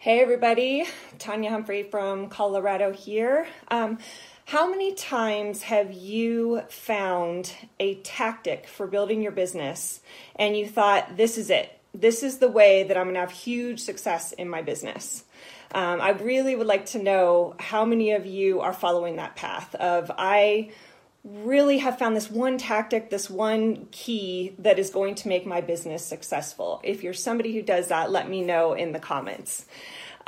Hey everybody, Tanya Humphrey from Colorado here. How many times have you found a tactic for building your business and you thought, this is it. This is the way that I'm going to have huge success in my business? I really would like to know how many of you are following that path of, I really have found this one tactic, this one key that is going to make my business successful. If you're somebody who does that, let me know in the comments.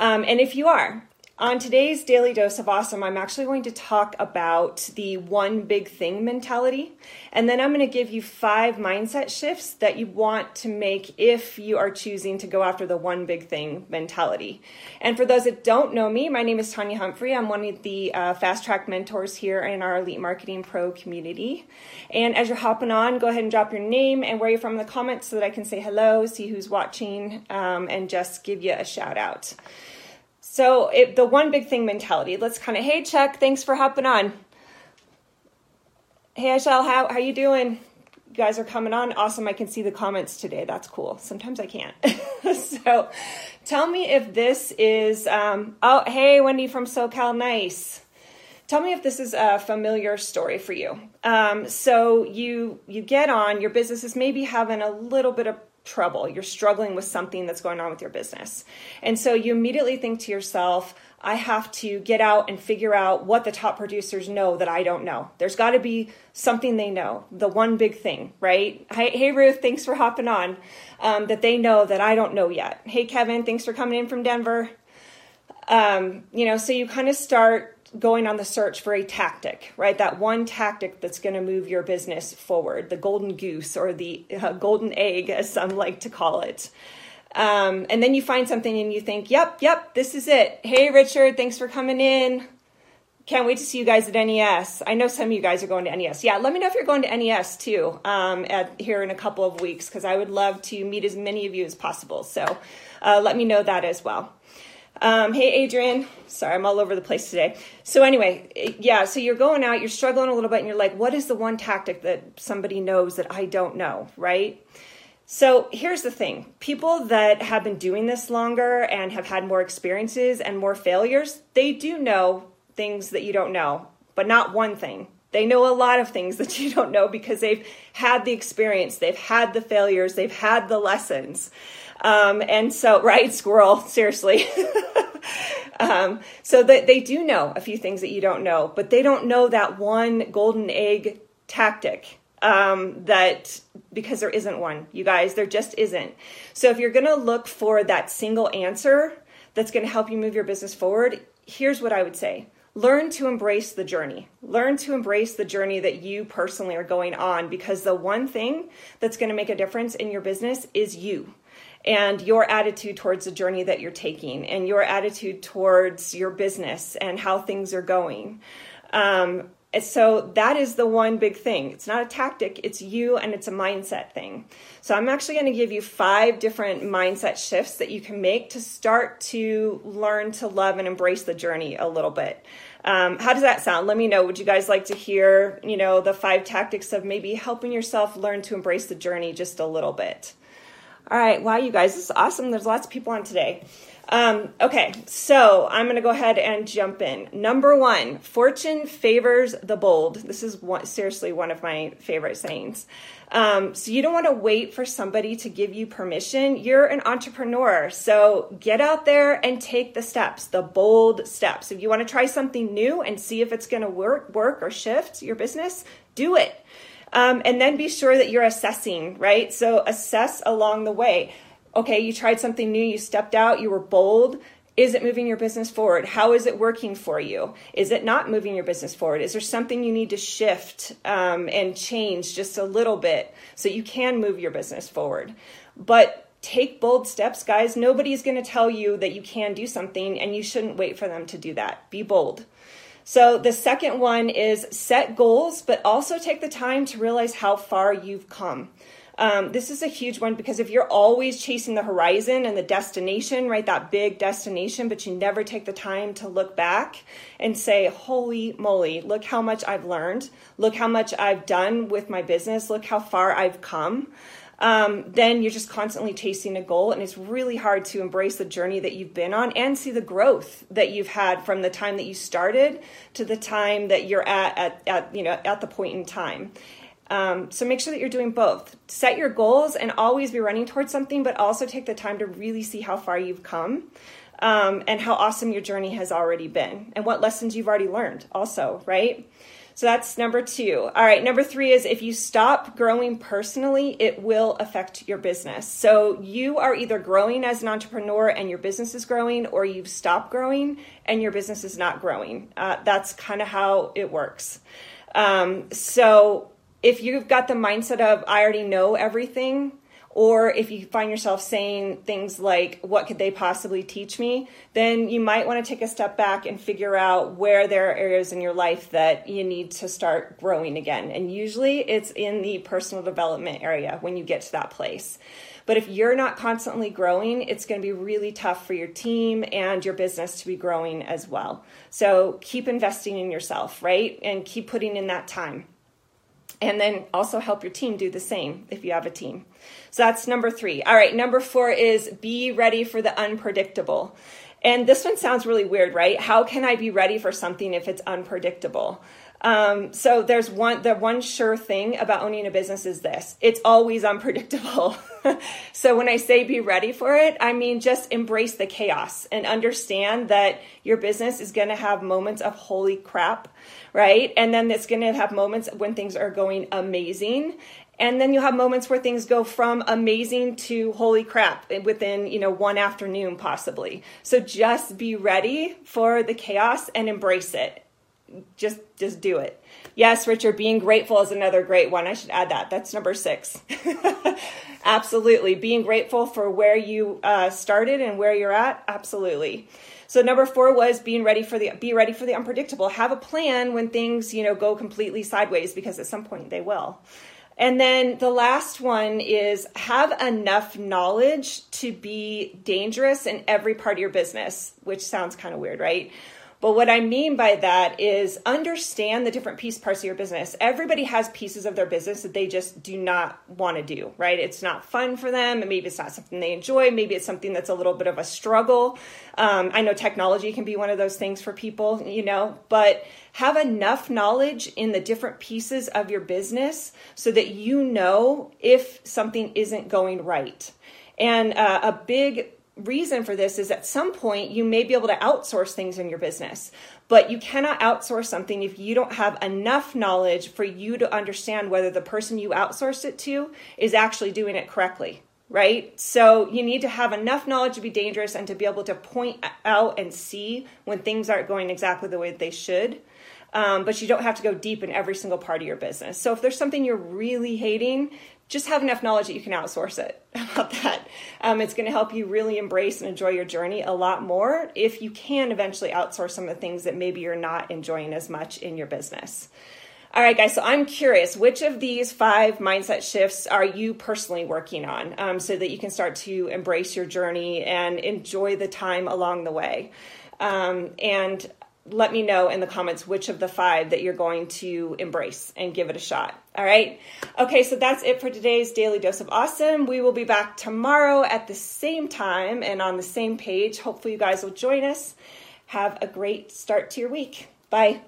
And if you are, on today's Daily Dose of Awesome, I'm actually going to talk about the one big thing mentality. And then I'm going to give you 5 mindset shifts that you want to make if you are choosing to go after the one big thing mentality. And for those that don't know me, my name is Tanya Humphrey. I'm one of the Fast Track mentors here in our Elite Marketing Pro community. And as you're hopping on, go ahead and drop your name and where you're from in the comments so that I can say hello, see who's watching, and just give you a shout out. So the one big thing mentality, let's kind of, hey, Chuck, thanks for hopping on. Hey, Ashel, how you doing? You guys are coming on. Awesome. I can see the comments today. That's cool. Sometimes I can't. So tell me if this is, oh, hey, Wendy from SoCal. Nice. Tell me if this is a familiar story for you. So you get on, your business is maybe having a little bit of trouble. You're struggling with something that's going on with your business. And so you immediately think to yourself, I have to get out and figure out what the top producers know that I don't know. There's got to be something they know, the one big thing, right? Hey, Ruth, thanks for hopping on, that they know that I don't know yet. Hey, Kevin, thanks for coming in from Denver. So you kind of start going on the search for a tactic, right? That one tactic that's going to move your business forward, the golden goose or the golden egg, as some like to call it. And then you find something and you think, yep, this is it. Hey, Richard, thanks for coming in. Can't wait to see you guys at NES. I know some of you guys are going to NES. Yeah, let me know if you're going to NES too here in a couple of weeks, because I would love to meet as many of you as possible. So let me know that as well. Hey, Adrian, sorry, I'm all over the place today. So anyway, yeah, so you're going out, you're struggling a little bit and you're like, what is the one tactic that somebody knows that I don't know, right? So here's the thing. People that have been doing this longer and have had more experiences and more failures, they do know things that you don't know, but not one thing. They know a lot of things that you don't know because they've had the experience, they've had the failures, they've had the lessons. And so, right, squirrel, seriously. So that they do know a few things that you don't know, but they don't know that one golden egg tactic, because there isn't one, you guys, there just isn't. So if you're going to look for that single answer that's going to help you move your business forward, here's what I would say. Learn to embrace the journey. Learn to embrace the journey that you personally are going on, because the one thing that's going to make a difference in your business is you and your attitude towards the journey that you're taking and your attitude towards your business and how things are going. And so that is the one big thing. It's not a tactic, it's you, and it's a mindset thing. So I'm actually going to give you 5 different mindset shifts that you can make to start to learn to love and embrace the journey a little bit. How does that sound? Let me know. Would you guys like to hear, the 5 tactics of maybe helping yourself learn to embrace the journey just a little bit? All right. Wow, you guys, this is awesome. There's lots of people on today. Okay, so I'm going to go ahead and jump in. Number 1, fortune favors the bold. This is seriously one of my favorite sayings. So you don't want to wait for somebody to give you permission. You're an entrepreneur. So get out there and take the steps, the bold steps. If you want to try something new and see if it's going to work or shift your business, do it. And then be sure that you're assessing, right? So assess along the way. Okay, you tried something new, you stepped out, you were bold. Is it moving your business forward? How is it working for you? Is it not moving your business forward? Is there something you need to shift and change just a little bit so you can move your business forward? But take bold steps, guys. Nobody's going to tell you that you can do something and you shouldn't wait for them to do that. Be bold. So the second one is set goals, but also take the time to realize how far you've come. This is a huge one because if you're always chasing the horizon and the destination, right, that big destination, but you never take the time to look back and say, holy moly, look how much I've learned. Look how much I've done with my business. Look how far I've come. then you're just constantly chasing a goal, and it's really hard to embrace the journey that you've been on and see the growth that you've had from the time that you started to the time that you're at the point in time. So make sure that you're doing both. Set your goals and always be running towards something, but also take the time to really see how far you've come, and how awesome your journey has already been and what lessons you've already learned also, right? So that's number two. All right, number three is if you stop growing personally, it will affect your business. So you are either growing as an entrepreneur and your business is growing, or you've stopped growing and your business is not growing. That's kind of how it works. So if you've got the mindset of, I already know everything, or if you find yourself saying things like, what could they possibly teach me? Then you might want to take a step back and figure out where there are areas in your life that you need to start growing again. And usually it's in the personal development area when you get to that place. But if you're not constantly growing, it's going to be really tough for your team and your business to be growing as well. So keep investing in yourself, right? And keep putting in that time. And then also help your team do the same if you have a team. So that's number three. All right, number four is be ready for the unpredictable. And this one sounds really weird, right? How can I be ready for something if it's unpredictable? So there's the one sure thing about owning a business is this: it's always unpredictable. So when I say be ready for it, I mean, just embrace the chaos and understand that your business is going to have moments of holy crap, right? And then it's going to have moments when things are going amazing. And then you'll have moments where things go from amazing to holy crap within, one afternoon possibly. So just be ready for the chaos and embrace it. Just do it. Yes, Richard, being grateful is another great one. I should add that. That's number six. Absolutely. Being grateful for where you started and where you're at. Absolutely. So number four was be ready for the unpredictable. Have a plan when things, go completely sideways, because at some point they will. And then the last one is have enough knowledge to be dangerous in every part of your business, which sounds kind of weird, right? But what I mean by that is understand the different parts of your business. Everybody has pieces of their business that they just do not want to do, right? It's not fun for them, and maybe it's not something they enjoy. Maybe it's something that's a little bit of a struggle. I know technology can be one of those things for people, but have enough knowledge in the different pieces of your business so that you know if something isn't going right. And a big reason for this is at some point you may be able to outsource things in your business, but you cannot outsource something if you don't have enough knowledge for you to understand whether the person you outsourced it to is actually doing it correctly, right? So you need to have enough knowledge to be dangerous and to be able to point out and see when things aren't going exactly the way that they should. But you don't have to go deep in every single part of your business. So if there's something you're really hating, just have enough knowledge that you can outsource it. How about that? It's going to help you really embrace and enjoy your journey a lot more if you can eventually outsource some of the things that maybe you're not enjoying as much in your business. All right, guys, so I'm curious, which of these 5 mindset shifts are you personally working on so that you can start to embrace your journey and enjoy the time along the way? And let me know in the comments which of the 5 that you're going to embrace and give it a shot. All right. Okay. So that's it for today's Daily Dose of Awesome. We will be back tomorrow at the same time and on the same page. Hopefully you guys will join us. Have a great start to your week. Bye.